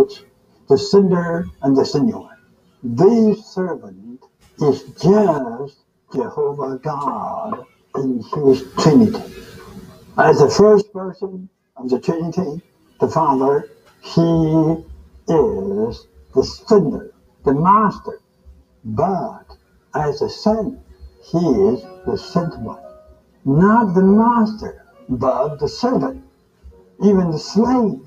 approach the sender and the Señor. This servant is just Jehovah God in His Trinity. As the first person of the Trinity, the Father, He is the sender, the master. But as the Son, He is the sent one. Not the master, but the servant, even the slave.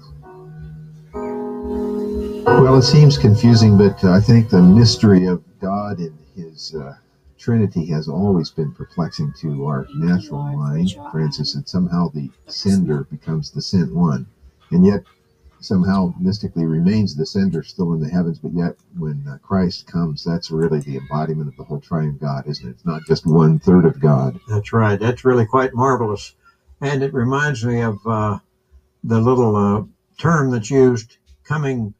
Well, it seems confusing, but I think the mystery of God and His Trinity has always been perplexing to our natural mind, Francis, and somehow the sender becomes the sent one, and yet somehow mystically remains the sender still in the heavens, but yet when Christ comes, that's really the embodiment of the whole triune God, isn't it? It's not just one third of God. That's right. That's really quite marvelous, and it reminds me of the little term that's used, coming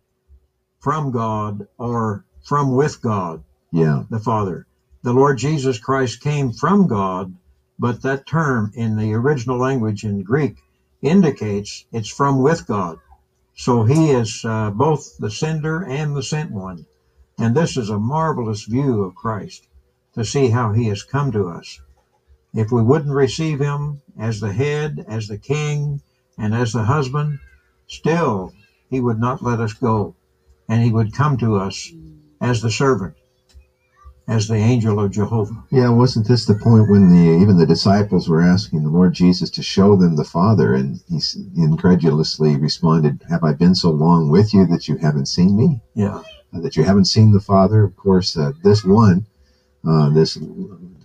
from God or from with God, the Father. The Lord Jesus Christ came from God, but that term in the original language in Greek indicates it's from with God. So He is both the sender and the sent one. And this is a marvelous view of Christ, to see how He has come to us. If we wouldn't receive Him as the head, as the king, and as the husband, still He would not let us go. And He would come to us as the servant, as the angel of Jehovah. Yeah, wasn't this the point when even the disciples were asking the Lord Jesus to show them the Father, and He incredulously responded, "Have I been so long with you that you haven't seen me?" Yeah. That you haven't seen the Father? Of course, this one, this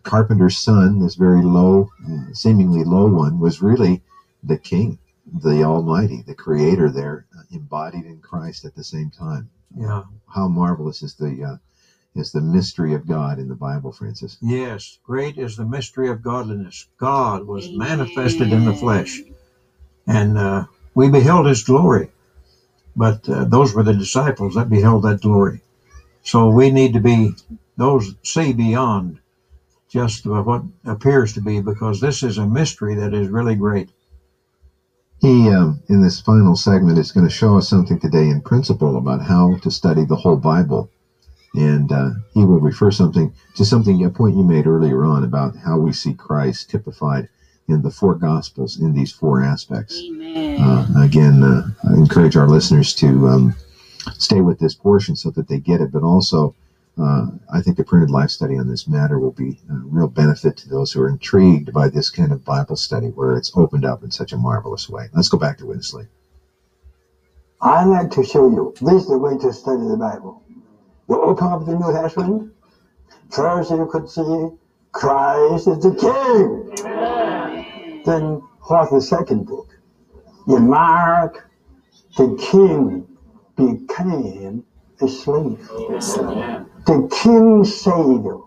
carpenter's son, this very low, seemingly low one, was really the King, the Almighty, the Creator there, embodied in Christ at the same time. Yeah. How marvelous is the mystery of God in the Bible, Francis. Yes, great is the mystery of godliness. God was manifested in the flesh, and we beheld His glory, but those were the disciples that beheld that glory. So we need to be those that see beyond just what appears to be, because this is a mystery that is really great. He, in this final segment, is going to show us something today in principle about how to study the whole Bible. And he will refer to a point you made earlier on about how we see Christ typified in the four Gospels in these four aspects. Amen. Again, I encourage our listeners to stay with this portion so that they get it, but also I think a printed life study on this matter will be a real benefit to those who are intrigued by this kind of Bible study where it's opened up in such a marvelous way. Let's go back to Witness Lee. I'd like to show you, this is the way to study the Bible. You open up the New Testament, first you could see Christ is the King. Amen. Then what's the second book? In Mark, the King became a slave. Amen. The King Savior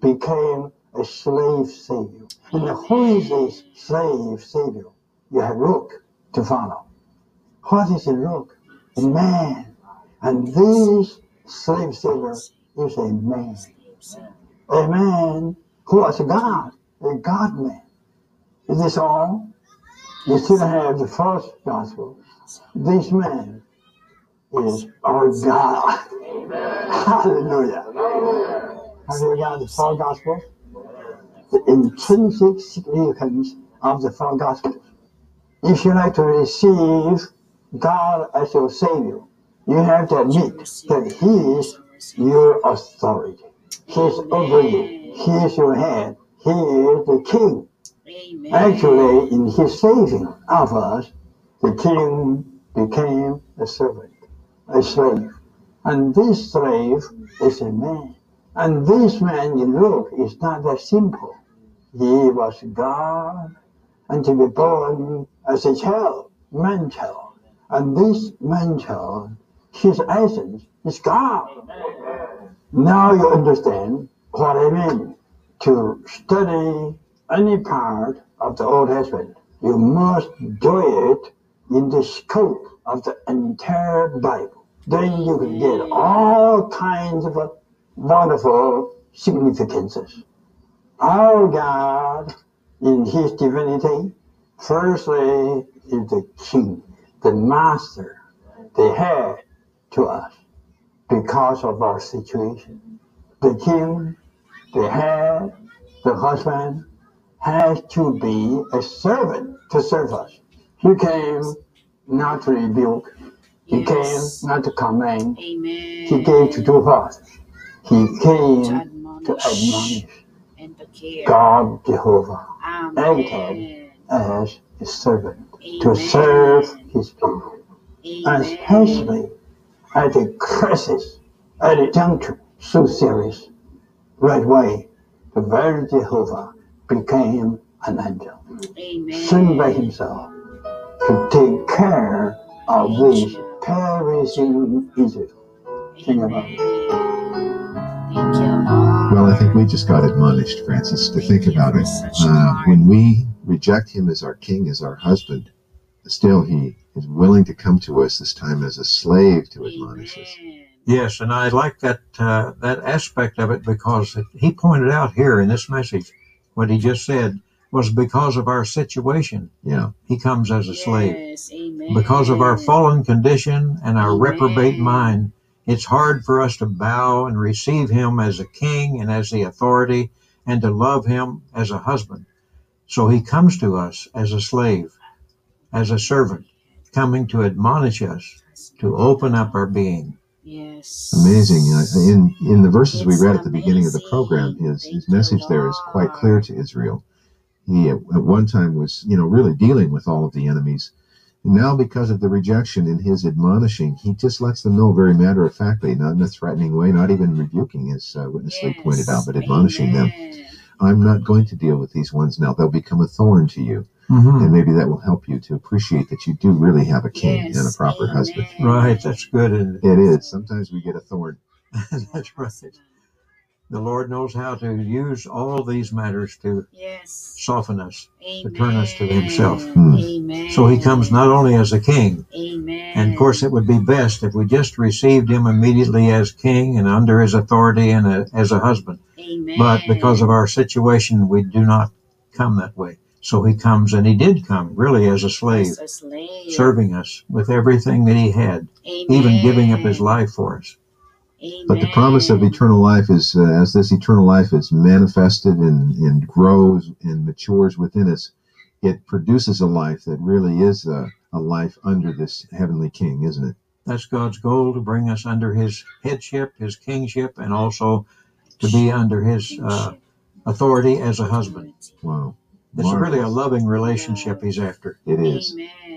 became a slave Savior. And who is this slave Savior? You have Luke to follow. What is a Luke? A man. And these slave savior is a man. A man who was God, a God man. Is this all? You still have the first gospel. This man is our God. Amen. Hallelujah. Amen. Have you got the four gospels? The intrinsic significance of the four gospels. If you like to receive God as your Savior, you have to admit that He is your authority. He is over you. He is your head. He is the King. Amen. Actually, in His saving of us, the King became a servant, a slave. And this slave is a man. And this man in Luke is not that simple. He was God, and to be born as a child, man-child. And this man-child, His essence is God. Amen. Now you understand what I mean. To study any part of the Old Testament, you must do it in the scope of the entire Bible. Then you can get all kinds of wonderful significances. Our God, in His divinity, firstly is the King, the Master, the Head, to us because of our situation. The children, the head, the husband has to be a servant to serve us. He came not to rebuke. He came not to command. Amen. He came to do what? He came to admonish. And to care. God Jehovah acted as a servant. Amen. To serve his people. Amen. Especially at a crisis, at a juncture so serious, right away, the very Jehovah became an angel, sent by himself to take care of this perishing Israel. Think about it. Well, I think we just got admonished, Francis, to think about it. When we reject him as our king, as our husband, still he is willing to come to us this time as a slave to admonish us. Yes, and I like that that aspect of it, because he pointed out here in this message what he just said was because of our situation. Yeah, he comes as a slave. Amen. Because of our fallen condition and our reprobate mind, it's hard for us to bow and receive him as a king and as the authority, and to love him as a husband. So he comes to us as a slave, as a servant, coming to admonish us, to open up our being. Yes. Amazing. In the verses we read at the beginning of the program, his message there is quite clear to Israel. He at one time was, you know, really dealing with all of the enemies. Now, because of the rejection in his admonishing, he just lets them know very matter-of-factly, not in a threatening way, not even rebuking, as Witness Lee pointed out, but admonishing them. I'm not going to deal with these ones now. They'll become a thorn to you. Mm-hmm. And maybe that will help you to appreciate that you do really have a king and a proper husband. Right, that's good. And it is. Sometimes we get a thorn. That's right. The Lord knows how to use all these matters to soften us, to turn us to himself. Amen. So he comes not only as a king, and of course it would be best if we just received him immediately as king and under his authority and as a husband. Amen. But because of our situation, we do not come that way. So he comes, and he did come really as a slave, serving us with everything that he had, even giving up his life for us. Amen. But the promise of eternal life is, as this eternal life is manifested and grows and matures within us, it produces a life that really is a life under this heavenly king, isn't it? That's God's goal, to bring us under his headship, his kingship, and also to be under his authority as a husband. Wow. It's really a loving relationship he's after. It is. Amen.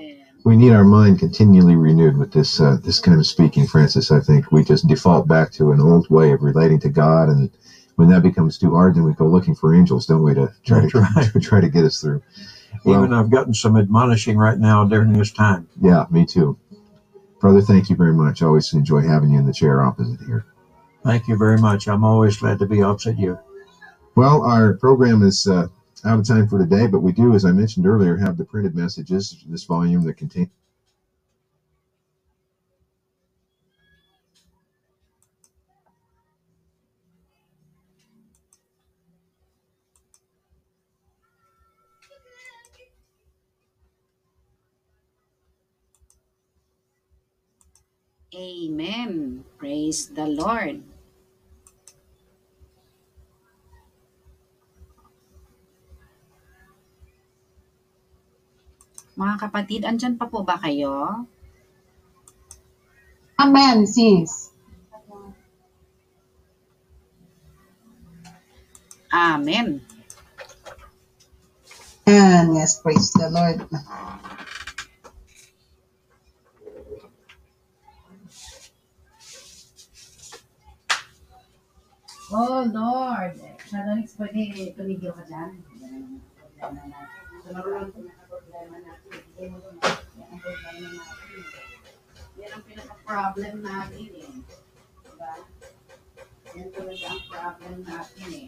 We need our mind continually renewed with this this kind of speaking, Francis. I think we just default back to an old way of relating to God, and when that becomes too hard, then we go looking for angels, don't we, to try to get us through. Well, even I've gotten some admonishing right now during this time. Yeah, me too. Brother, thank you very much. I always enjoy having you in the chair opposite here. Thank you very much. I'm always glad to be opposite you. Well, our program is... out of time for today, but we do, as I mentioned earlier, have the printed messages, this volume that contains Amen. Praise the Lord. Mga kapatid, andyan pa po ba kayo? Amen, sis. Amen. And yes, praise the Lord. Oh, Lord. Nadanix, pwede tuligil ka dyan. Yan ang pinaka-problem natin eh. Diba? Yan talaga ang problem natin eh.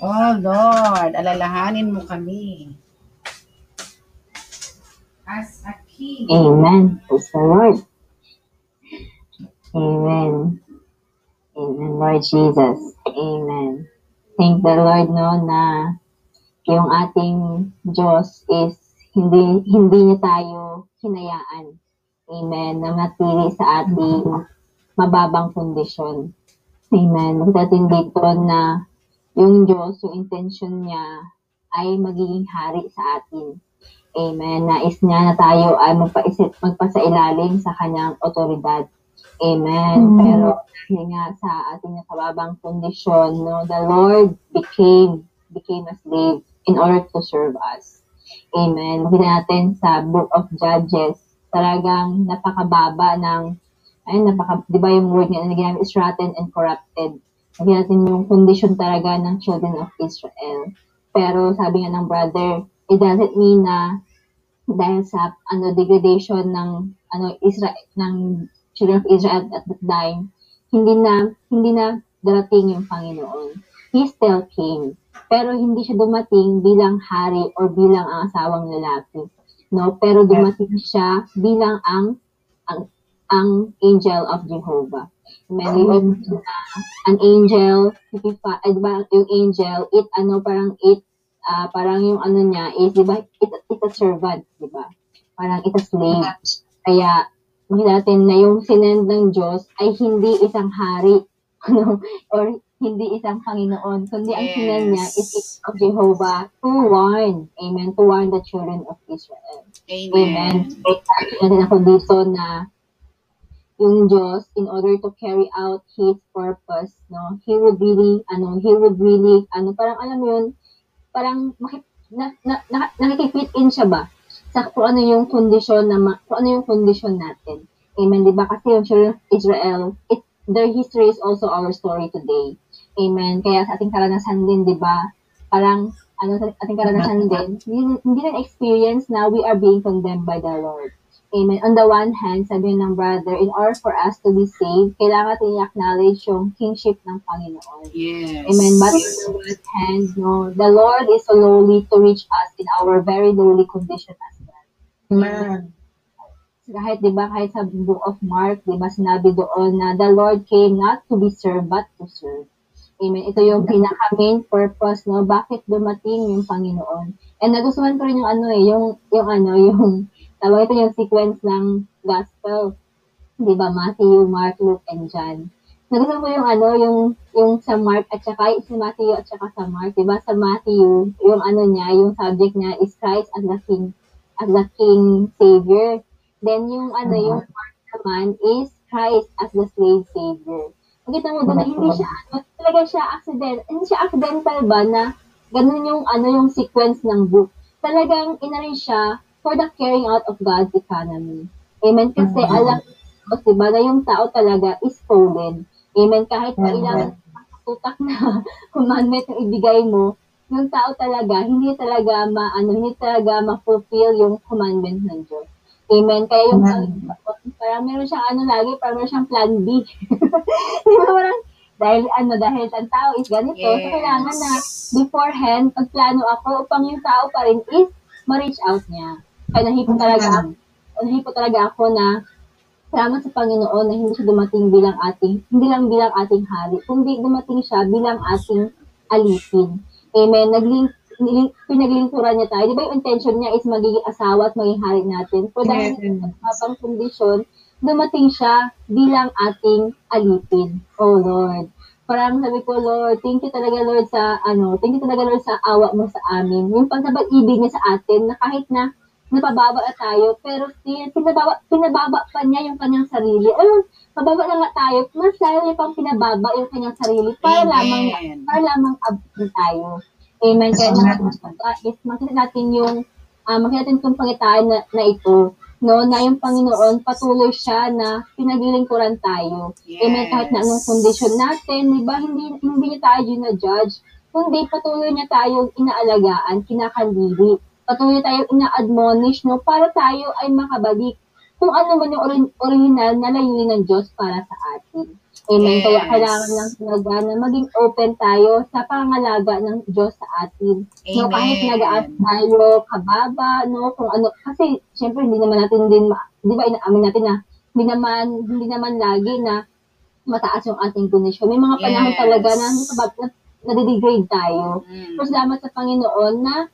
Oh Lord, alalahanin mo kami. As a king. Amen. Praise the Lord. Amen. Amen, Lord Jesus. Amen. Thank the Lord na yung ating Diyos is hindi niya tayo hinayaan Amen. Na matili sa ating mababang kondisyon. Amen. Magdating dito na yung Diyos, yung intention niya ay magiging hari sa atin. Amen. Nais niya na tayo ay magpasailalim sa kanyang otoridad. Amen. Pero dahil nga sa ating nakababang kondisyon, no, the Lord became a slave in order to serve us. Amen. Magkita natin sa Book of Judges, talagang napakababa ng, di ba yung word nga na ginamit is rotten and corrupted. Magkita natin yung kondisyon talaga ng children of Israel. Pero sabi nga ng brother, it doesn't mean na dahil sa degradation ng Israel, ng children of Israel at that time, hindi na darating yung Panginoon. He still came. Pero hindi siya dumating bilang hari or bilang ang asawang lalaki. No, pero dumating siya bilang ang angel of Jehovah. Meron an angel, yung angel, parang yung niya is, di ba, it's a servant, di ba? Parang it's a slave. Kaya makita natin na yung sinend ng Diyos ay hindi isang hari, no? Or hindi isang Panginoon, kundi ang sinend niya is of Jehovah to warn, amen, to warn the children of Israel. Amen. Makita natin ako dito na yung Diyos, in order to carry out His purpose, no? He would really, parang alam mo yun, parang nakikipit in siya ba? Sa kung ano yung kondisyon natin. Amen, di ba? Kasi yung children of Israel, their history is also our story today. Amen. Kaya sa ating karanasan din, di ba? Parang, sa ating karanasan din, hindi na experience na we are being condemned by the Lord. Amen. On the one hand, sabi ng brother, in order for us to be saved, kailangan natin i-acknowledge yung kingship ng Panginoon. Yes. Amen. But on the other hand, no, the Lord is so lowly to reach us in our very lowly condition as well. Amen. Kahit, di ba, kahit sa Book of Mark, di ba, sinabi doon na the Lord came not to be served, but to serve. Amen. Ito yung pinaka-main purpose, no? Bakit dumating yung Panginoon? And nagustuhan ko rin yung tawag ito yung sequence ng gospel. Di ba, Matthew, Mark, Luke, and John. Nagustuhan ko yung sa Mark at saka, si Matthew at saka sa Mark, di ba, sa Matthew, yung niya, yung subject niya is Christ as the King Savior. Then, yung Mark naman is Christ as the slave savior. Makita mo doon na hindi siya, talaga siya accidental ba na ganun yung sequence ng book. Talagang inarin siya for the carrying out of God's economy. Amen? Kasi alam mo, diba, na yung tao talaga is fallen. Amen? Kahit kailangan tutak na commandment yung ibigay mo, yung tao talaga, hindi talaga ma-fulfill yung commandment ng Diyos. Amen. Kaya yung parang meron siyang lagi, parang meron siyang plan B. Di ba parang, dahil ang tao is ganito, so kailangan na beforehand, magplano ako upang yung tao pa rin is ma-reach out niya. Kaya nahipo talaga ako na salamat sa Panginoon na hindi siya dumating hindi lang bilang ating hari, kundi dumating siya bilang ating alipin. Amen. Pinaglingkuran niya tayo. Di ba yung intention niya is magiging asawa at maging hari natin? So dahil sa kondisyon, dumating siya bilang ating alipin. Oh Lord. Parang sabi ko, Lord, thank you talaga Lord sa awa mo sa amin. Yung pagtabag-ibig niya sa atin na kahit na napababa na tayo, pero still, pinababa pa niya yung kanyang sarili. Ayun, mababa na nga tayo, mas lalo niya pang pinababa yung kanyang sarili para lamang abot tayo. Amen. Kaya makita natin itong pangitaan na ito, no, na yung Panginoon, patuloy siya na pinaglilingkuran tayo. Amen. Kahit na anong kondisyon natin, diba, hindi niya tayo na-judge, kundi patuloy niya tayong inaalagaan, kinakandili. Patuloy niya tayong ina-admonish, no, para tayo ay makabalik kung ano man yung original na layunin ng Diyos para sa atin. Amen. Kaya kailangan lang talaga na maging open tayo sa pangalaga ng Diyos sa atin. Amen. No, kahit nagaas tayo, kababa, no, kung ano. Kasi, syempre, hindi naman natin din, di ba, inaamin natin na hindi naman lagi na mataas yung ating kondisyon. May mga panahon talaga na nadidegrade tayo. Pero salamat sa Panginoon na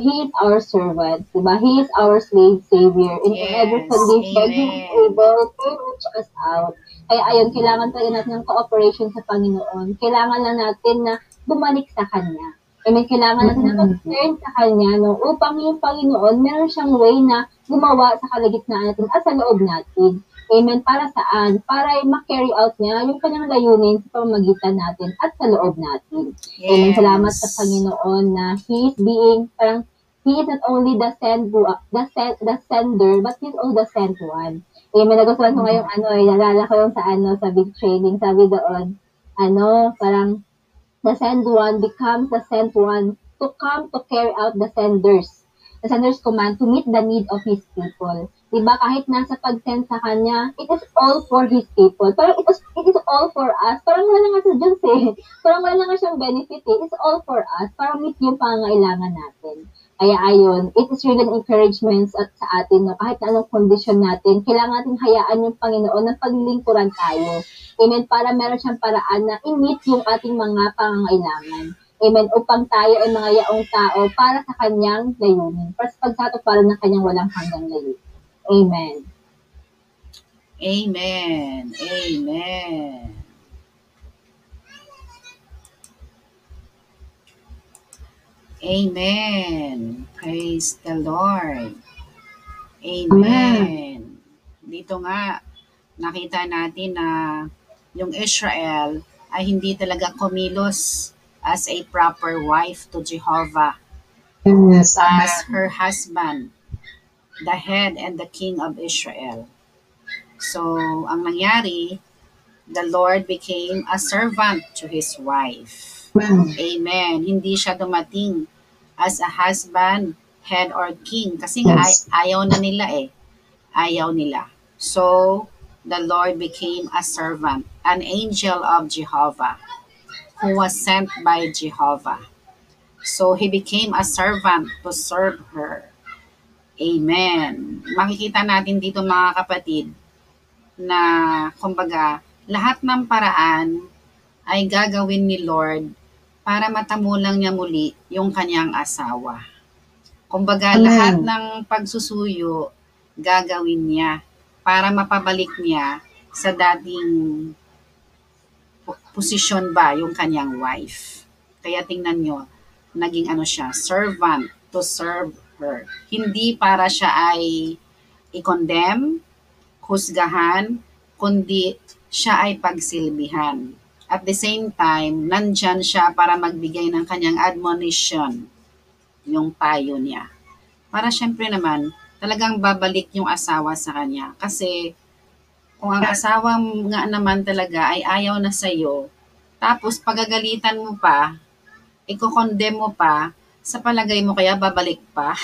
he is our servant, diba? He is our slave savior. In every condition, he is able to reach us out. Kaya ayun, kailangan talaga natin ng cooperation sa Panginoon. Kailangan lang natin na bumalik sa Kanya. I mean, kailangan natin na mag-turn sa Kanya, no? Upang yung Panginoon, meron siyang way na gumawa sa kalagitnaan natin at sa loob natin. Amen. Para saan? Para ma-carry out niya yung kanyang layunin sa pamamagitan natin at sa loob natin. Yes. Amen. Salamat sa Panginoon na He is being, parang, He is not only the sender, but He is also the sent one. Amen. Nagustuhan ko ngayong nalala ko yung sa big training, sabi doon, parang, the sent one becomes the sent one to come to carry out the senders. The sender's command to meet the need of His people. Diba, kahit nasa pag-send sa Kanya, it is all for His people. Parang it is all for us. Parang wala na nga sa Diyos eh. Parang wala na nga siyang benefit eh. It's all for us. Parang meet yung pangailangan natin. Kaya ayun, it is really an encouragement sa atin. No? Kahit na anong kondisyon natin, kailangan natin hayaan yung Panginoon na paglilingkuran tayo. Amen. Para meron siyang paraan na i-meet yung ating mga pangailangan. Amen. Upang tayo ay mga yaong tao para sa Kanyang layunin. Para sa pagsatuparan ng Kanyang walang hanggang layunin. Amen. Amen. Amen. Amen. Praise the Lord. Amen. Dito nga, nakita natin na yung Israel ay hindi talaga kumilos as a proper wife to Jehovah. Yes. As her husband, the head and the king of Israel. So, ang nangyari, the Lord became a servant to His wife. Wow. Amen. Hindi siya dumating as a husband, head, or king. Kasi nga, ayaw na nila eh. Ayaw nila. So, the Lord became a servant, an angel of Jehovah, who was sent by Jehovah. So, He became a servant to serve her. Amen. Makikita natin dito mga kapatid na kumbaga lahat ng paraan ay gagawin ni Lord para matamulang niya muli yung kanyang asawa. Kumbaga lahat ng pagsusuyo gagawin niya para mapabalik niya sa dating posisyon ba yung kanyang wife. Kaya tingnan niyo, naging siya, servant to serve her. Hindi para siya ay i-condemn, husgahan, kundi siya ay pagsilbihan. At the same time, nandyan siya para magbigay ng kanyang admonition, yung payo niya. Para syempre naman, talagang babalik yung asawa sa kanya. Kasi kung ang asawa nga naman talaga ay ayaw na sa'yo, tapos pagagalitan mo pa, i-condemn mo pa, sa palagay mo kaya babalik pa?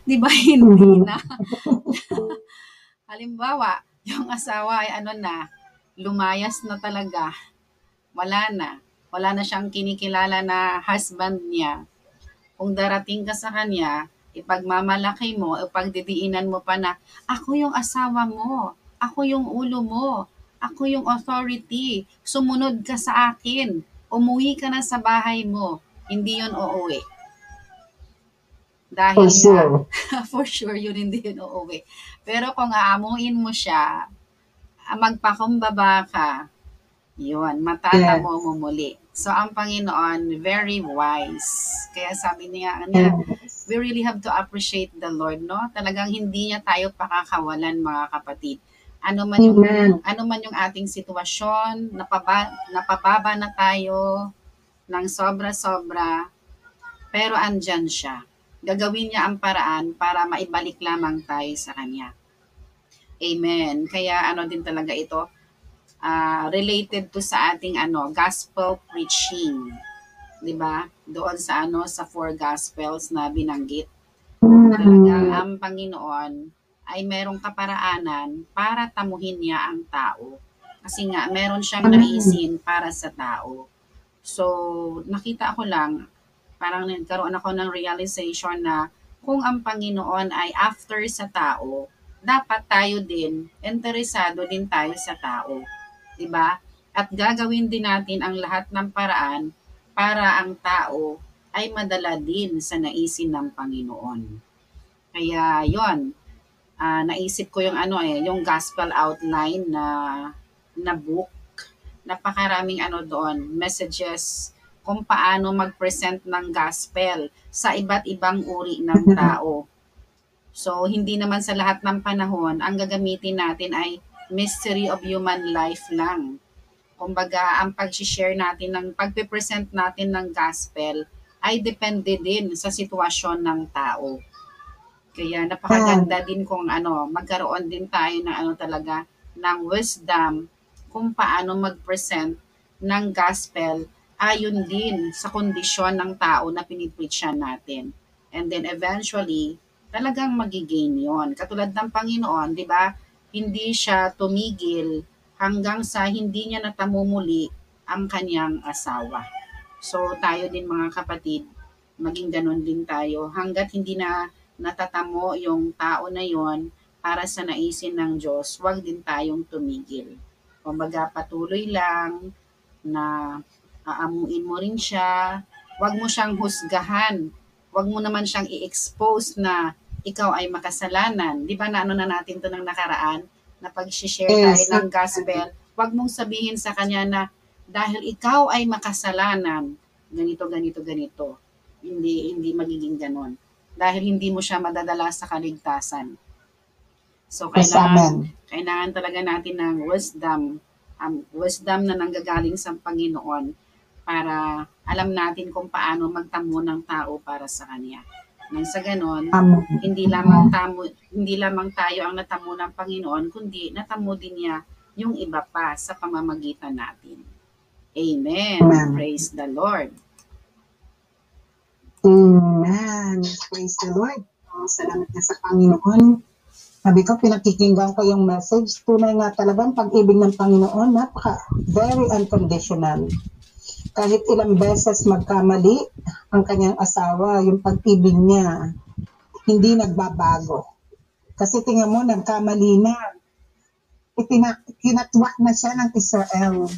Di ba hindi na? Halimbawa, yung asawa ay lumayas na talaga. Wala na. Wala na siyang kinikilala na husband niya. Kung darating ka sa kanya, ipagmamalaki mo, ipagdidiinan mo pa na, ako yung asawa mo, ako yung ulo mo, ako yung authority, sumunod ka sa akin, umuwi ka na sa bahay mo. Hindi yun uuwi. Dahil for sure yun hindi yun uuwi. Pero kung aamuin mo siya, magpakumbaba ka, yun, matatamo mo muli. So ang Panginoon, very wise. Kaya sabi niya, we really have to appreciate the Lord, no? Talagang hindi niya tayo pakakawalan, mga kapatid. Ano man yung ating sitwasyon, napababa na tayo ng sobra-sobra, pero andyan siya. Gagawin niya ang paraan para maibalik lamang tayo sa Kanya. Amen. Kaya din talaga ito, related to sa ating gospel preaching. Diba? Doon sa sa four gospels na binanggit. Talagang ang Panginoon ay merong kaparaanan para tamuhin niya ang tao. Kasi nga, meron siyang naisin para sa tao. So, nakita ko lang, parang nagkaroon ako ng realization na kung ang Panginoon ay after sa tao, dapat tayo din, interesado din tayo sa tao. Diba? At gagawin din natin ang lahat ng paraan para ang tao ay madala din sa naisin ng Panginoon. Kaya yon, naisip ko yung yung gospel outline na book. Napakaraming doon, messages kung paano mag-present ng gospel sa iba't ibang uri ng tao. So, hindi naman sa lahat ng panahon, ang gagamitin natin ay mystery of human life lang. Kumbaga, ang pag-share natin, ang pag-present natin ng gospel ay depende din sa sitwasyon ng tao. Kaya napakaganda din kung magkaroon din tayo ng talaga ng wisdom kung paano mag-present ng gospel ayon din sa kondisyon ng tao na pinipreach natin. And then eventually, talagang magigain yon. Katulad ng Panginoon, di ba, hindi siya tumigil hanggang sa hindi niya natamumuli ang kanyang asawa. So tayo din mga kapatid, maging ganun din tayo hanggat hindi na natatamo yung tao na yon para sa naisin ng Diyos, huwag din tayong tumigil. Kumbaga patuloy lang na aamuin mo rin siya, huwag mo siyang husgahan, huwag mo naman siyang i-expose na ikaw ay makasalanan. Di ba na na natin to ng nakaraan, na pag-share tayo ng gospel, huwag mong sabihin sa kanya na dahil ikaw ay makasalanan, ganito, ganito, ganito. Hindi magiging ganon. Dahil hindi mo siya madadala sa kaligtasan. So, kailangan talaga natin ng wisdom, wisdom na nanggagaling sa Panginoon para alam natin kung paano magtamo ng tao para sa Kanya. Nang sa ganon, hindi lamang tayo ang natamo ng Panginoon, kundi natamo din niya yung iba pa sa pamamagitan natin. Amen. Praise the Lord. Amen. Praise the Lord. Salamat na sa Panginoon. Sabi ko, pinakikinggan ko yung message. Tunay nga talagang pag-ibig ng Panginoon, very unconditional. Kahit ilang beses magkamali ang kanyang asawa, yung pag-ibig niya, hindi nagbabago. Kasi tingnan mo, nagkamali na. Kinatwak na siya ng Israel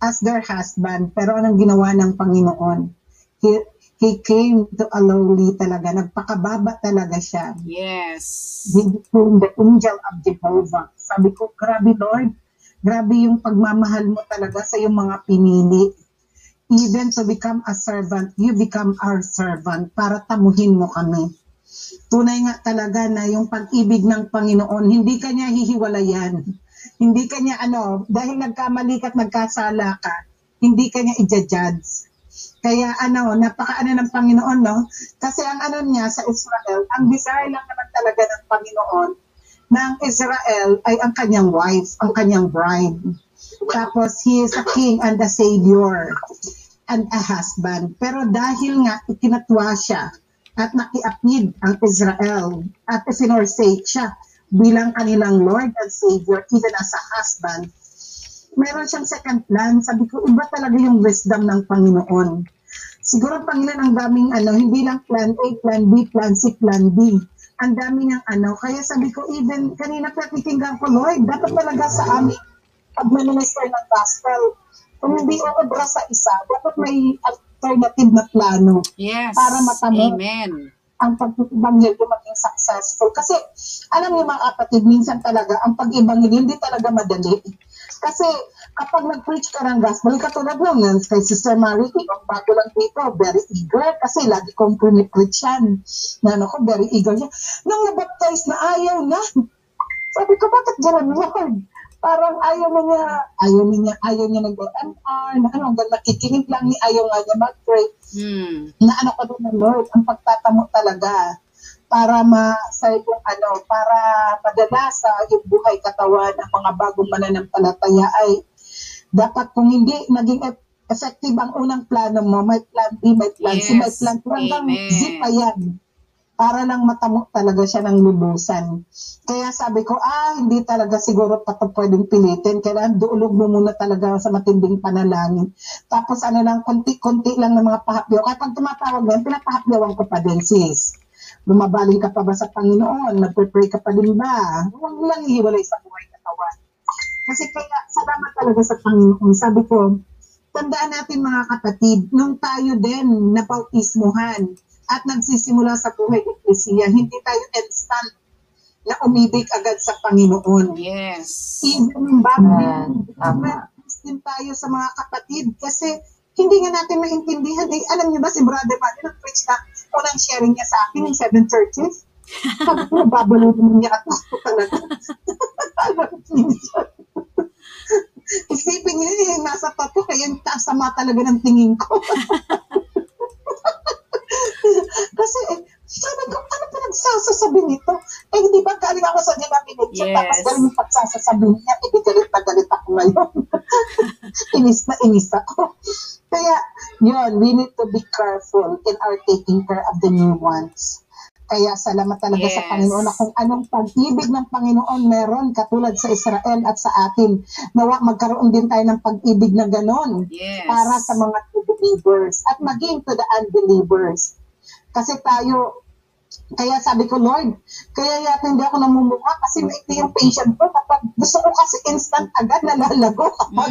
as their husband. Pero anong ginawa ng Panginoon? He came to a lowly talaga. Nagpakababa talaga siya. Yes. He became the angel of Jehovah. Sabi ko, grabe Lord, grabe yung pagmamahal mo talaga sa yung mga pinili. Even to become a servant, you become our servant para tamuhin mo kami. Tunay nga talaga na yung pag-ibig ng Panginoon, hindi ka niya hihiwalayan. Hindi ka niya dahil nagkamali ka at nagkasala ka, hindi ka niya i-judge. Kaya napaka ng Panginoon, no? Kasi ang niya sa Israel, ang desire lang naman talaga ng Panginoon na ang Israel ay ang kanyang wife, ang kanyang bride. Tapos, he is a king and a savior and a husband. Pero dahil nga, ikinatwa siya at nakiapnid ang Israel at isinursate siya bilang kanilang Lord and Savior, even as a husband. Meron siyang second plan. Sabi ko, iba talaga yung wisdom ng Panginoon. Siguro, Panginoon, ang daming hindi lang plan A, plan B, plan C, plan D. Ang dami niyang Kaya sabi ko, even kanina patikinggan ko, Lord, dapat talaga sa amin pag minister ng gospel, kung hindi obra sa isa, dapat may alternative na plano. Yes. Para matamo ang pag-ibangilyo maging successful. Kasi, alam niyo mga kapatid, minsan talaga, ang pag-ibangilyo hindi talaga madali. Kasi, kapag nag-preach ka ng gospel, katulad nun, kay Sister Mary, ang bago lang dito, very eager, kasi lagi kong pinipreach yan. Very eager siya. Nung nabaptize na ayaw na, sabi ko, bakit gano'n, Lord? Parang ayaw niya nag-MR, nakikinig lang ni ayaw nga niya mag-pray. Na ka doon ng Lord, ang pagtatamo talaga para ma-serve yung para padala sa yung buhay katawan ng mga bagong mananampalataya ay dapat kung hindi naging effective ang unang plano mo, may plan B, may plan C, may plan D, hanggang Z pa yan. Para lang matamok talaga siya ng lubusan. Kaya sabi ko, hindi talaga siguro pato pwedeng pilitin. Kailangan duulog mo muna talaga sa matinding panalangin. Tapos konti-konti lang ng mga pahapyaw. Kaya pag tumatawag na, pinapahapyawan ko pa din, sis. Lumabaling ka pa ba sa Panginoon? Nagpe-pray ka pa din ba? Huwag lang hiwalay sa buhay katawan. Kasi kaya salamat talaga sa Panginoon. Sabi ko, Tandaan natin mga kapatid, nung tayo din napautismuhan at nagsisimula sa buhay ng Iglesia, hindi tayo instant na umibig agad sa Panginoon. Yes. Even baptism tayo sa mga kapatid kasi hindi nga natin maintindihan. Eh, alam niyo ba si Brother Ruel nag-preach na unang sharing niya sa akin yung 7 churches? Sabi ko, babalonin niya at gusto talaga. Isipin niyo eh, nasa tapo, kaya yung kasama talaga ng tingin ko. Kasi, sabi ko, ano pa nagsasasabi nito? Eh, di ba, galing ako sa dinaminig siya, yes. Tapos galing yung pagsasasabi niya, galit ako ngayon. Inis na inis ako. Kaya, yun, we need to be careful in our taking care of the new ones. Kaya salamat talaga yes. sa Panginoon na kung anong pag-ibig ng Panginoon meron katulad sa Israel at sa atin. Nawa magkaroon din tayo ng pag-ibig na ganon yes. para sa mga believers at maging to the unbelievers. Kasi tayo, kaya sabi ko, Lord, kaya yata hindi ako namumukha kasi maikli yung patient ko kapag gusto ko kasi instant agad nalalago kapag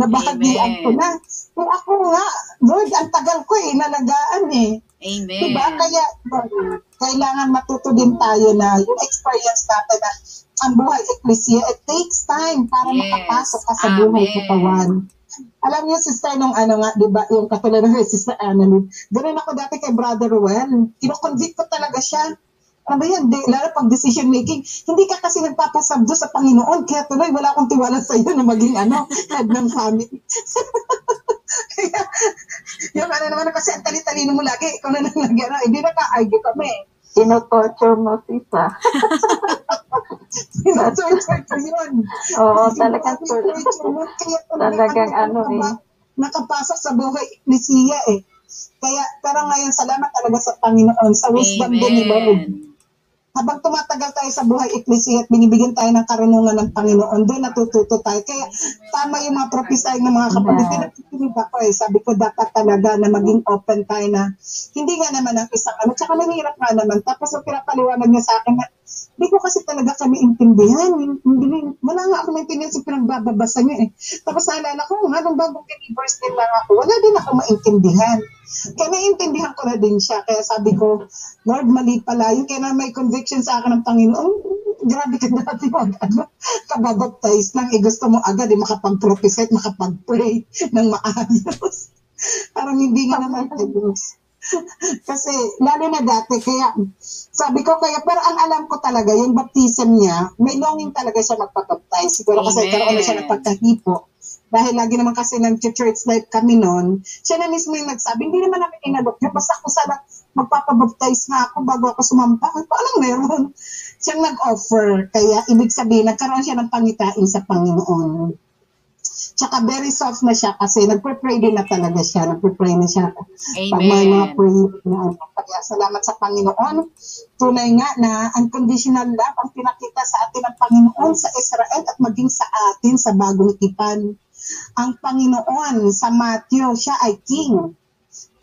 nabahagian ko na. Kung ako nga, Lord, ang tagal ko eh, nalagaan eh. Amen. Diba? Kaya, Lord, kailangan matuto din tayo na yung experience natin na ang buhay Ecclesia, it takes time para yes. makapasok ka sa buhay katawan. Alam niyo, sister, nung ano nga, diba, yung katulad ng Sister Annalyn, ganun ako dati kay Brother Ruel. Kinoconvict ko talaga siya. Ano ba yan? Lalo pag decision making, hindi ka kasi nagpapasabdo sa Panginoon, kaya tuloy, wala akong tiwala sa iyo na maging ano, head ng family. Kaya, yung ano naman, kasi ang tali-talino mo lagi, ikaw na nangyari, ano, hindi naka-argue kami. Sinotorture mo, sisa. Sinotorture yun. Oo, talagang torture mo. Kaya talagang ano eh. Nakapasok sa buhay Iglesia eh. Kaya, pero ngayon, salamat talaga sa Panginoon, sa wisdom din ni Lord. Habang tumatagal tayo sa buhay Iglesia at binibigyan tayo ng karunungan ng Panginoon, doon natututo tayo. Kaya tama yung mga prophesy ng mga kapatid. Pinatutunog ako eh. Sabi ko, dapat talaga na maging open tayo na hindi nga naman ang isang ano. Tsaka nanghirap nga naman. Tapos ang pinapaliwanag niya sa akin na hindi ko kasi talaga kami intindihan. Wala nga ako maintindihan sa pinagbababasa niya eh. Tapos naalala ko, anong bagong universe din lang ako. Wala din ako maintindihan. Kaya naiintindihan ko na din siya. Kaya sabi ko, Lord, mali pala yun. Kaya na may conviction sa akin ng Panginoon, grabe ka dati kababaptize lang. Eh, gusto mo agad, eh, makapag-prophesy, makapag-pray ng maayos. Parang hindi nga naman ayos. Kasi, lalo na dati, kaya, sabi ko, kaya, pero ang alam ko talaga, yung baptism niya, may longing talaga siya magpapaptize. Siguro kasi karoon na siya ng pagkahipo. Dahil lagi naman kasi nag-church life kami noon, siya na mismo yung nagsabi, hindi naman namin inalok niya, basta ako sana magpapabaptize na ako bago ako sumampa. Paano meron? Siyang nag-offer. Kaya ibig sabihin, nagkaroon siya ng pangitain sa Panginoon. Tsaka very soft na siya kasi nagpre-pray din na talaga siya. Nagpre-pray na siya. Amen. Pag may mga prayer na kaya salamat sa Panginoon. Tunay nga na unconditional love ang pinakita sa atin ng Panginoon sa Israel at maging sa atin sa bagong tipan. Ang Panginoon sa Matthew, siya ay King.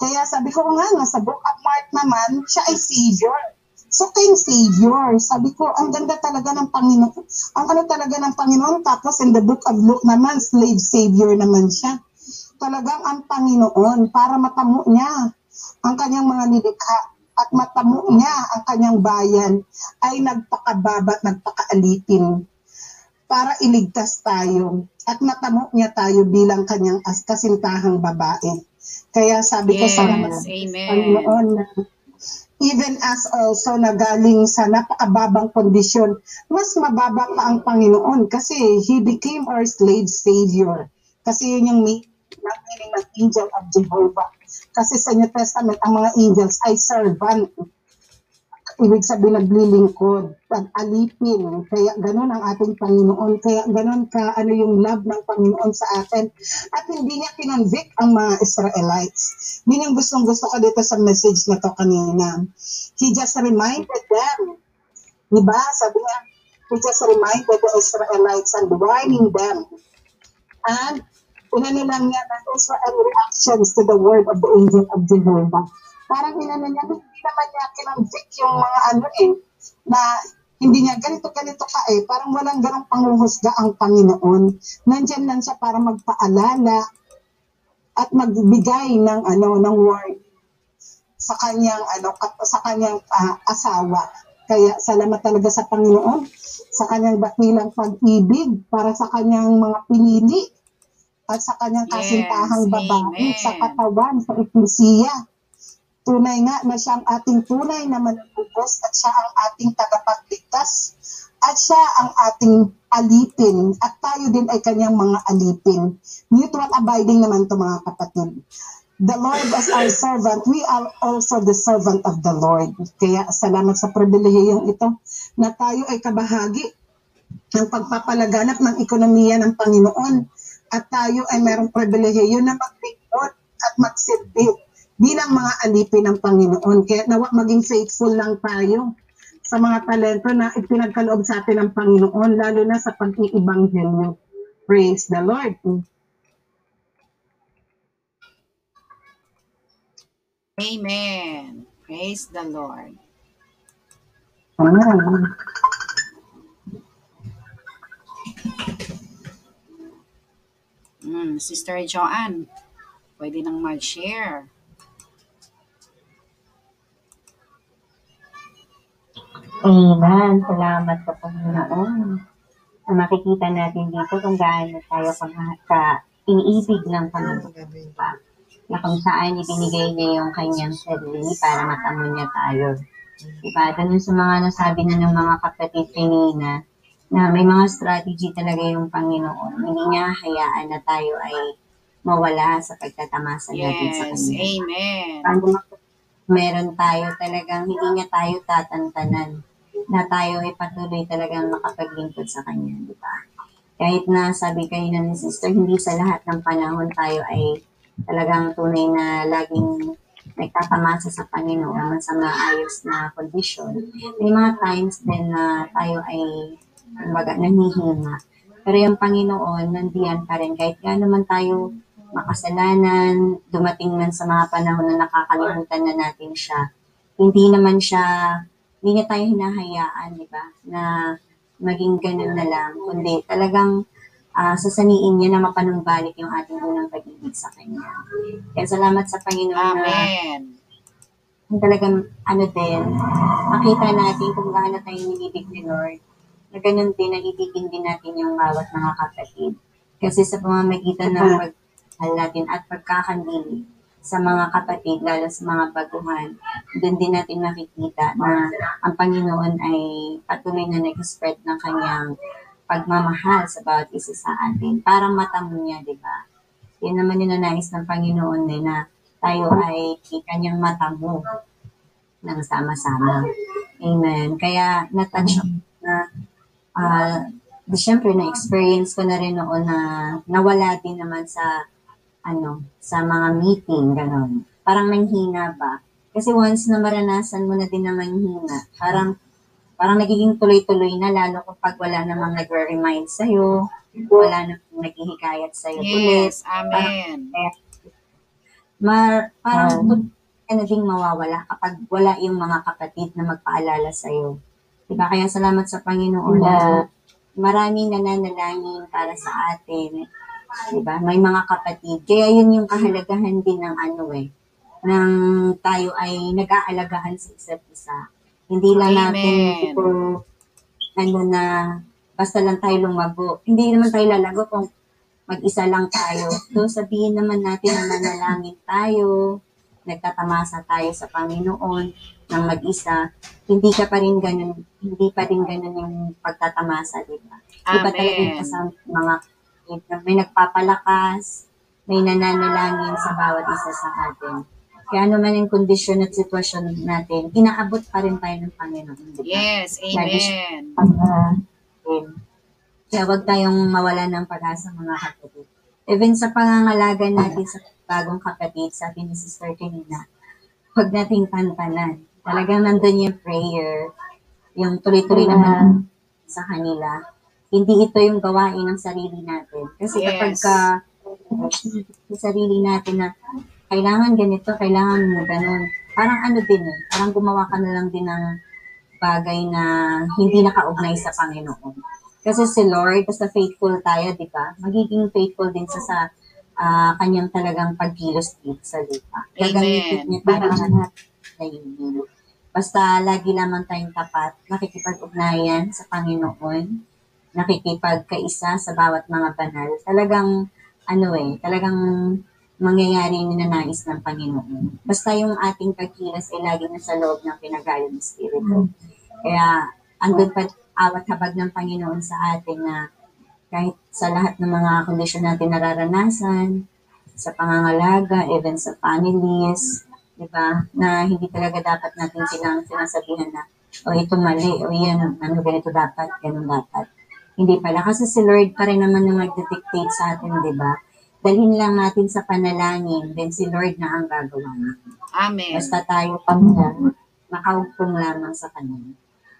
Kaya sabi ko nga, sa Book of Mark naman, siya ay Savior. So, King Savior, sabi ko, ang ganda talaga ng Panginoon. Ang ano talaga ng Panginoon, tapos in the Book of Luke naman, slave Savior naman siya. Talagang ang Panginoon, para matamo niya ang kanyang mga nilikha at matamo niya ang kanyang bayan, ay nagpakababa at nagpakaalipin para iligtas tayo at matamo niya tayo bilang kanyang kasintahang babae. Kaya sabi ko, salamat sa Panginoon na even as also na galing sa napakababang kondisyon, mas mababa pa ang Panginoon kasi He became our slave Savior. Kasi yun yung meaning ng angel of Jehovah. Kasi sa New Testament, ang mga angels ay servant. Ibig sabihin naglilingkod, pag-alipin. Kaya ganun ang ating Panginoon. Kaya ganun ka ano yung love ng Panginoon sa atin. At hindi niya kinonvict ang mga Israelites. Yun yung gustong-gusto ko dito sa message na to kanina. He just reminded them. Diba? Sabi niya, He just reminded the Israelites and warning them. And inano lang niya na Israel reactions to the word of the angel of Jehovah. Parang inano niya, hindi naman niya kinonvict yung mga ano eh, na hindi niya ganito-ganito ka eh, parang walang ganong panghuhusga ang Panginoon. Nandyan lang siya para magpaalala at magbigay ng ng warning sa kanyang sa kanyang asawa. Kaya salamat talaga sa Panginoon sa kanyang dakilang pag-ibig para sa kanyang mga pinili at sa kanyang kasintahang babae sa katawan, sa Iglesia. Tunay nga na siya ang ating tunay na manunubos at siya ang ating tagapagligtas at siya ang ating alipin at tayo din ay kanyang mga alipin. Mutual abiding naman to mga kapatid. The Lord as our servant, we are also the servant of the Lord. Kaya salamat sa pribilehiyong ito na tayo ay kabahagi ng pagpapalaganap ng ekonomiya ng Panginoon at tayo ay mayroong pribilehiyo na maglingkod at magsilbi bilang mga alipin ng Panginoon. Kaya nawa maging faithful lang tayo sa mga talento na ipinagkaloob sa atin ng Panginoon, lalo na sa pag-iibanghelyo. Praise the Lord. Amen. Praise the Lord. Amen. Sister Joanne, pwede nang mag-share. Amen. Salamat sa Panginoon. Makikita natin dito kung gaano tayo sa iniibig ng Panginoon pa, na kung saan ibinigay niya yung kanyang sarili para matamo niya tayo. Diba? Doon sa mga nasabi na ng mga kapatid ni Nina, na may mga strategy talaga yung Panginoon. Hindi niya hayaan na tayo ay mawala sa pagtatamasa natin sa kanya. Amen. Meron tayo talagang, hindi niya tayo tatantanan na tayo ay patuloy talagang makapaglingkod sa kanya. Diba? Kahit na sabi kanina ni sister, hindi sa lahat ng panahon tayo ay talagang tunay na laging nagtatamasa sa Panginoon sa maayos na kondisyon. May mga times din na tayo ay nanghihina. Pero yung Panginoon, nandiyan pa rin. Kahit gaano man tayo makasalanan, dumating man sa mga panahon na nakakalimutan na natin siya, hindi niya tayo hinahayaan, di ba? Na maging ganun na lang. Kundi talagang sasaniin niya na mapanumbalik yung ating unang pag-ibig sa Kanya. Kaya salamat sa Panginoon. Amen. Na talagang makita natin kung gaano tayo nilibig ni Lord, na ganun din, nalibigin din natin yung bawat mga kapatid. Kasi sa pamamagitan ng pagkakahal natin at pagkakandili sa mga kapatid, lalo sa mga baguhan, doon din natin makikita na ang Panginoon ay patuloy na nag-spread ng Kanyang pagmamahal sa bawat isa sa atin. Parang matamo niya, di ba? Yun naman yung nanais ng Panginoon din na tayo ay kanyang matamo ng sama-sama. Amen. Kaya natouch na, siyempre na-experience ko na rin noon na nawala din naman sa, sa mga meeting, gano'n. Parang nanghina ba? Kasi once na maranasan mo na din na manghina, parang nagiging tuloy-tuloy na, lalo kung pag wala namang nagre-remind sa'yo, wala namang naghihikayat sa'yo. Yes, amen. Parang naging mawawala kapag wala yung mga kapatid na magpaalala sa'yo. Diba? Kaya salamat sa Panginoon na maraming nananalangin para sa atin. Diba? May mga kapatid. Kaya yun yung kahalagahan din ng ng tayo ay nag-aalagaan sa isa't isa. Hindi lang natin kung basta lang tayo lumago. Hindi naman tayo lalago kung mag-isa lang tayo. So sabihin naman natin na manalangin tayo, nagtatamasa tayo sa Panginoon ng mag-isa, hindi pa rin ganun yung pagtatamasa, di ba? Iba talaga yung sa mga may nagpapalakas, may nananalangin sa bawat isa sa atin. Kaya naman yung kondisyon at sitwasyon natin, inaabot pa rin tayo ng Panginoon. Diba? Yes, amen. Kaya huwag tayong mawala ng pag-asa mga kapatid. Even sa pangangalaga natin sa bagong kapatid, sabi ni Sister Nina, huwag nating tantanan. Talagang nandun yung prayer, yung tuloy-tuloy naman sa kanila. Hindi ito yung gawain ng sarili natin. Kasi kapag sarili natin na kailangan ganito, kailangan mo ganun. Parang parang gumawa ka na lang din ng bagay na hindi nakaugnay sa Panginoon. Kasi si Lord, basta faithful tayo, di ba? Magiging faithful din sa kanyang talagang pagkilos dito sa lupa. Gagamitin niya para mananap na inyo. Basta lagi lamang tayong tapat, nakikipag-ugnayan sa Panginoon, nakikipagkaisa sa bawat mga banal. Talagang, talagang mangyayari yung nananais ng Panginoon. Basta yung ating pagkilos ay lagi na sa loob ng pinagayong Espiritu. Kaya, andun pa awat habag ng Panginoon sa atin na kahit sa lahat ng mga kondisyon natin nararanasan, sa pangangalaga, even sa families, di ba? Na hindi talaga dapat natin silang sinasabihan na, o ito mali, o yan, ganito dapat, ganun dapat. Hindi pala. Kasi si Lord pa rin naman na mag-dictate sa atin, di ba? Dalhin lang natin sa panalangin, then si Lord na ang gagawa natin. Amen. Basta tayo pangalaman, makaugtong lamang sa Kanya.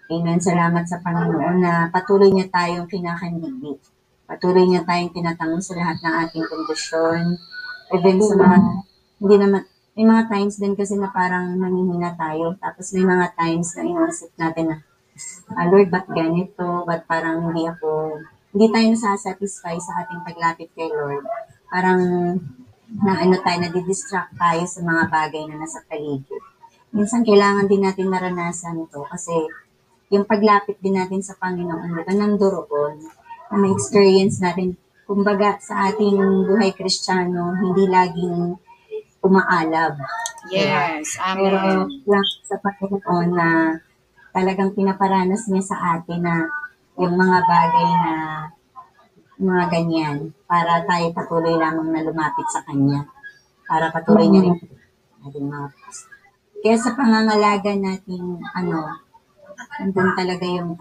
Amen. Salamat sa Panginoon na patuloy niya tayong kinakandigit. Patuloy niya tayong tinatangon sa lahat ng ating kondisyon. Even sa mga, hindi naman, may mga times din kasi na parang nanghihina tayo. Tapos may mga times na inisip natin na, Lord, ba't ganito? Ba't parang hindi tayo nasasatisfy sa ating paglapit kay Lord. Parang, nadidistract tayo sa mga bagay na nasa paligid. Minsan, kailangan din natin naranasan ito kasi yung paglapit din natin sa Panginoon, ito ng duroon, na may experience natin. Kumbaga, sa ating buhay Kristiyano, hindi laging umaalab. Yes, amen. Pero lang sa Panginoon na talagang pinaparanas niya sa atin na yung mga bagay na mga ganyan para tayo patuloy lamang na lumapit sa Kanya. Para patuloy niya rin natin mga past. Kaya sa pangangalaga natin, andun talaga yung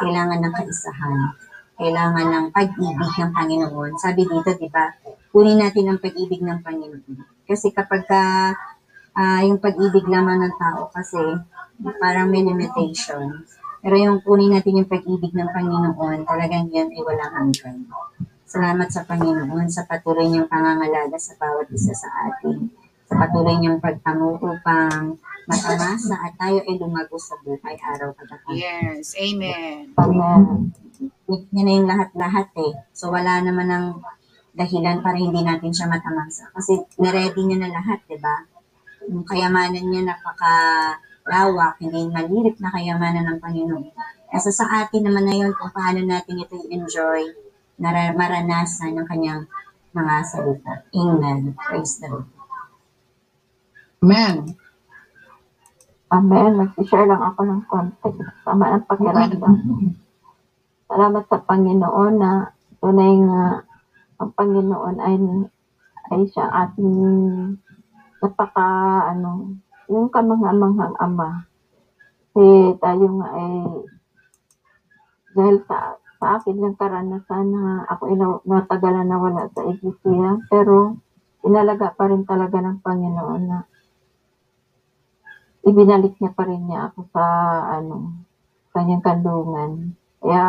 kailangan ng kaisahan. Kailangan ng pag-ibig ng Panginoon. Sabi dito, di ba, kunin natin ang pag-ibig ng Panginoon. Kasi kapag yung pag-ibig lamang ng tao kasi parang may limitation. Pero yung kunin natin yung pag-ibig ng Panginoon, talagang yan ay walang hanggan. Salamat sa Panginoon sa patuloy niyang pangangalaga sa bawat isa sa atin. Sa patuloy niyang pagtango upang matamasa at tayo ay lumago sa buhay araw-araw. Yes, amen. Pag-ibig niya na yung lahat-lahat eh. So wala naman ang dahilan para hindi natin siya matamasa. Kasi na-ready niya na lahat, diba? Yung kayamanan niya napaka-lawak, hindi malirip na kayamanan ng Panginoon. Kasi sa atin naman na yun kung paano natin ito i-enjoy, maranasan ng kanyang mga salita. Amen. Praise the Lord. Amen. Amen. Mag-share lang ako ng konti. Sama ng pakiramdam. Salamat sa Panginoon na tunay nga ang Panginoon ay siya ating yung kamangha-manghang Ama. Kasi tayo nga ay dahil sa akin ng karanasan na ako natagalan na wala sa Iglesia, pero inalaga pa rin talaga ng Panginoon na ibinalik niya pa rin niya ako sa kanyang kandungan. Kaya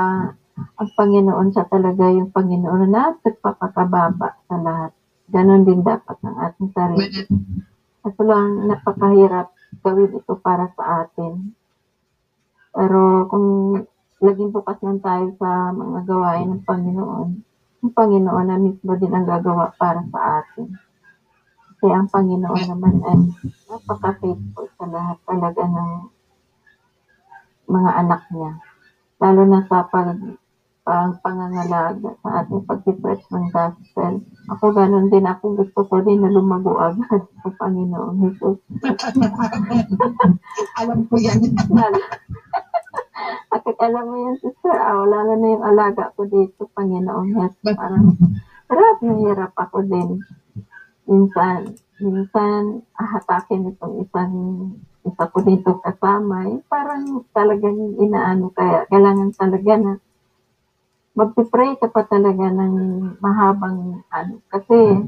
ang Panginoon siya talaga yung Panginoon na nagpapakababa sa lahat. Ganon din dapat ng ating sarili. At lang napakahirap gawin ito para sa atin. Pero kung laging bukas lang tayo sa mga gawain ng Panginoon, ang Panginoon na mismo din ang gagawa para sa atin. Kasi ang Panginoon naman ay napaka-faithful sa lahat talaga ng mga anak niya. Lalo na sa pangangalaga sa ating pag-preach ng gospel. Ako ganun din. Ako gusto ko din na lumago agad sa Panginoon Jesus. Alam ko yan. At alam mo yan, sister. Lalo na yung alaga ko dito, Panginoon Jesus. Parang hirap ako din. Minsan, ahatakin itong isa ko dito kasama. Parang talagang inaano kaya. Kailangan talaga na magpipray ka pa talaga ng mahabang Kasi,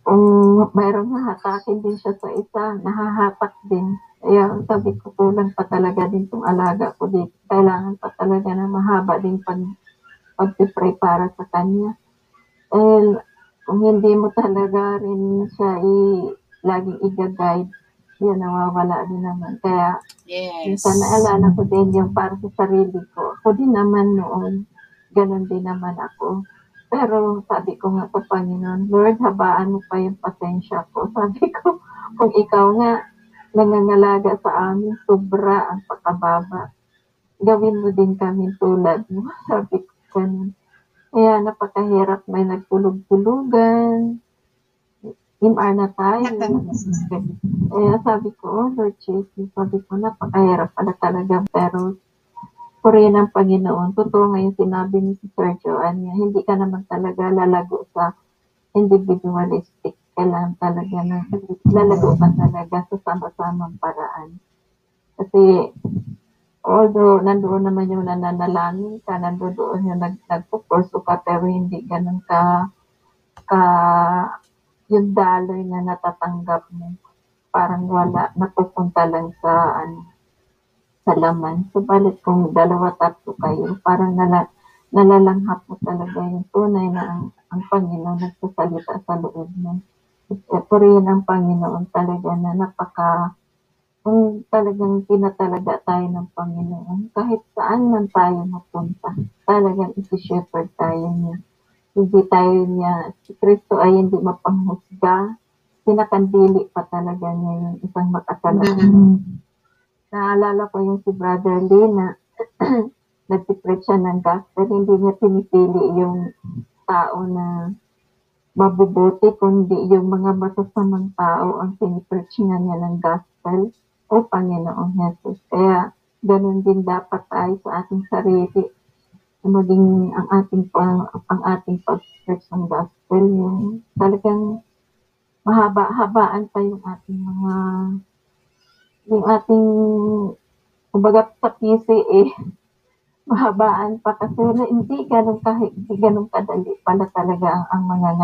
kung mayroong hahatakin din siya sa isa, nahahatak din. Kaya, sabi ko, kulang pa talaga din itong alaga ko dito. Kailangan pa talaga na mahaba din pagpipray para sa kanya. And, kung hindi mo talaga rin siya laging i-guide, yan, nawawala din naman. Kaya, minsan naalala ko din yung para sa sarili ko. Ako din naman noon, ganun din naman ako. Pero sabi ko nga pa Panginoon, Lord, habaan mo pa yung pasensya ko. Sabi ko, kung ikaw nga nangangalaga sa amin, sobra ang pagkababa. Gawin mo din kami tulad mo. Sabi ko ganun. Kaya napakahirap, may nagpulog-pulugan. Himar na tayo. Kaya sabi ko, oh Lord Jesus, sabi ko, napakahirap pala talaga. Pero, purihin ang Panginoon. Totoo ngayon sinabi ni Sister Joanne niya, hindi ka naman talaga lalago sa individualistic. Kailangan talaga na lalago pa talaga sa sama-samang paraan. Kasi, although nandoon naman yung nananalangin ka, nandoon yung nagpuporso ka, pero hindi ganun ka yung daloy na natatanggap mo, parang wala, napupunta lang sa, sa laman. Subalit kung dalawa-tatlo kayo, parang nalalanghap mo talaga yung tunay na ang Panginoon nagsasalita sa loob mo. Pero yun ang Panginoon talaga na kung talagang pinatalaga tayo ng Panginoon, kahit saan man tayo mapunta, talagang isi-shepherd tayo niya. Hindi tayo niya, si Kristo ay hindi mapanghusga, sinakandili pa talaga niya yung isang makasala. Naalala ko yung si Brother Lee na nagsipreach siya ng gospel, hindi niya pinipili yung tao na mabubuti, kundi yung mga masasamang tao ang pinipreach niya ng gospel o Panginoong Jesus. Kaya ganun din dapat tayo sa ating sarili. Maging ang ating pag-search ng gospel, yung talagang mahaba-habaan pa yung ating kumbaga sa PC eh, mahabaan pa kasi hindi ganun kadali pala talaga ang mga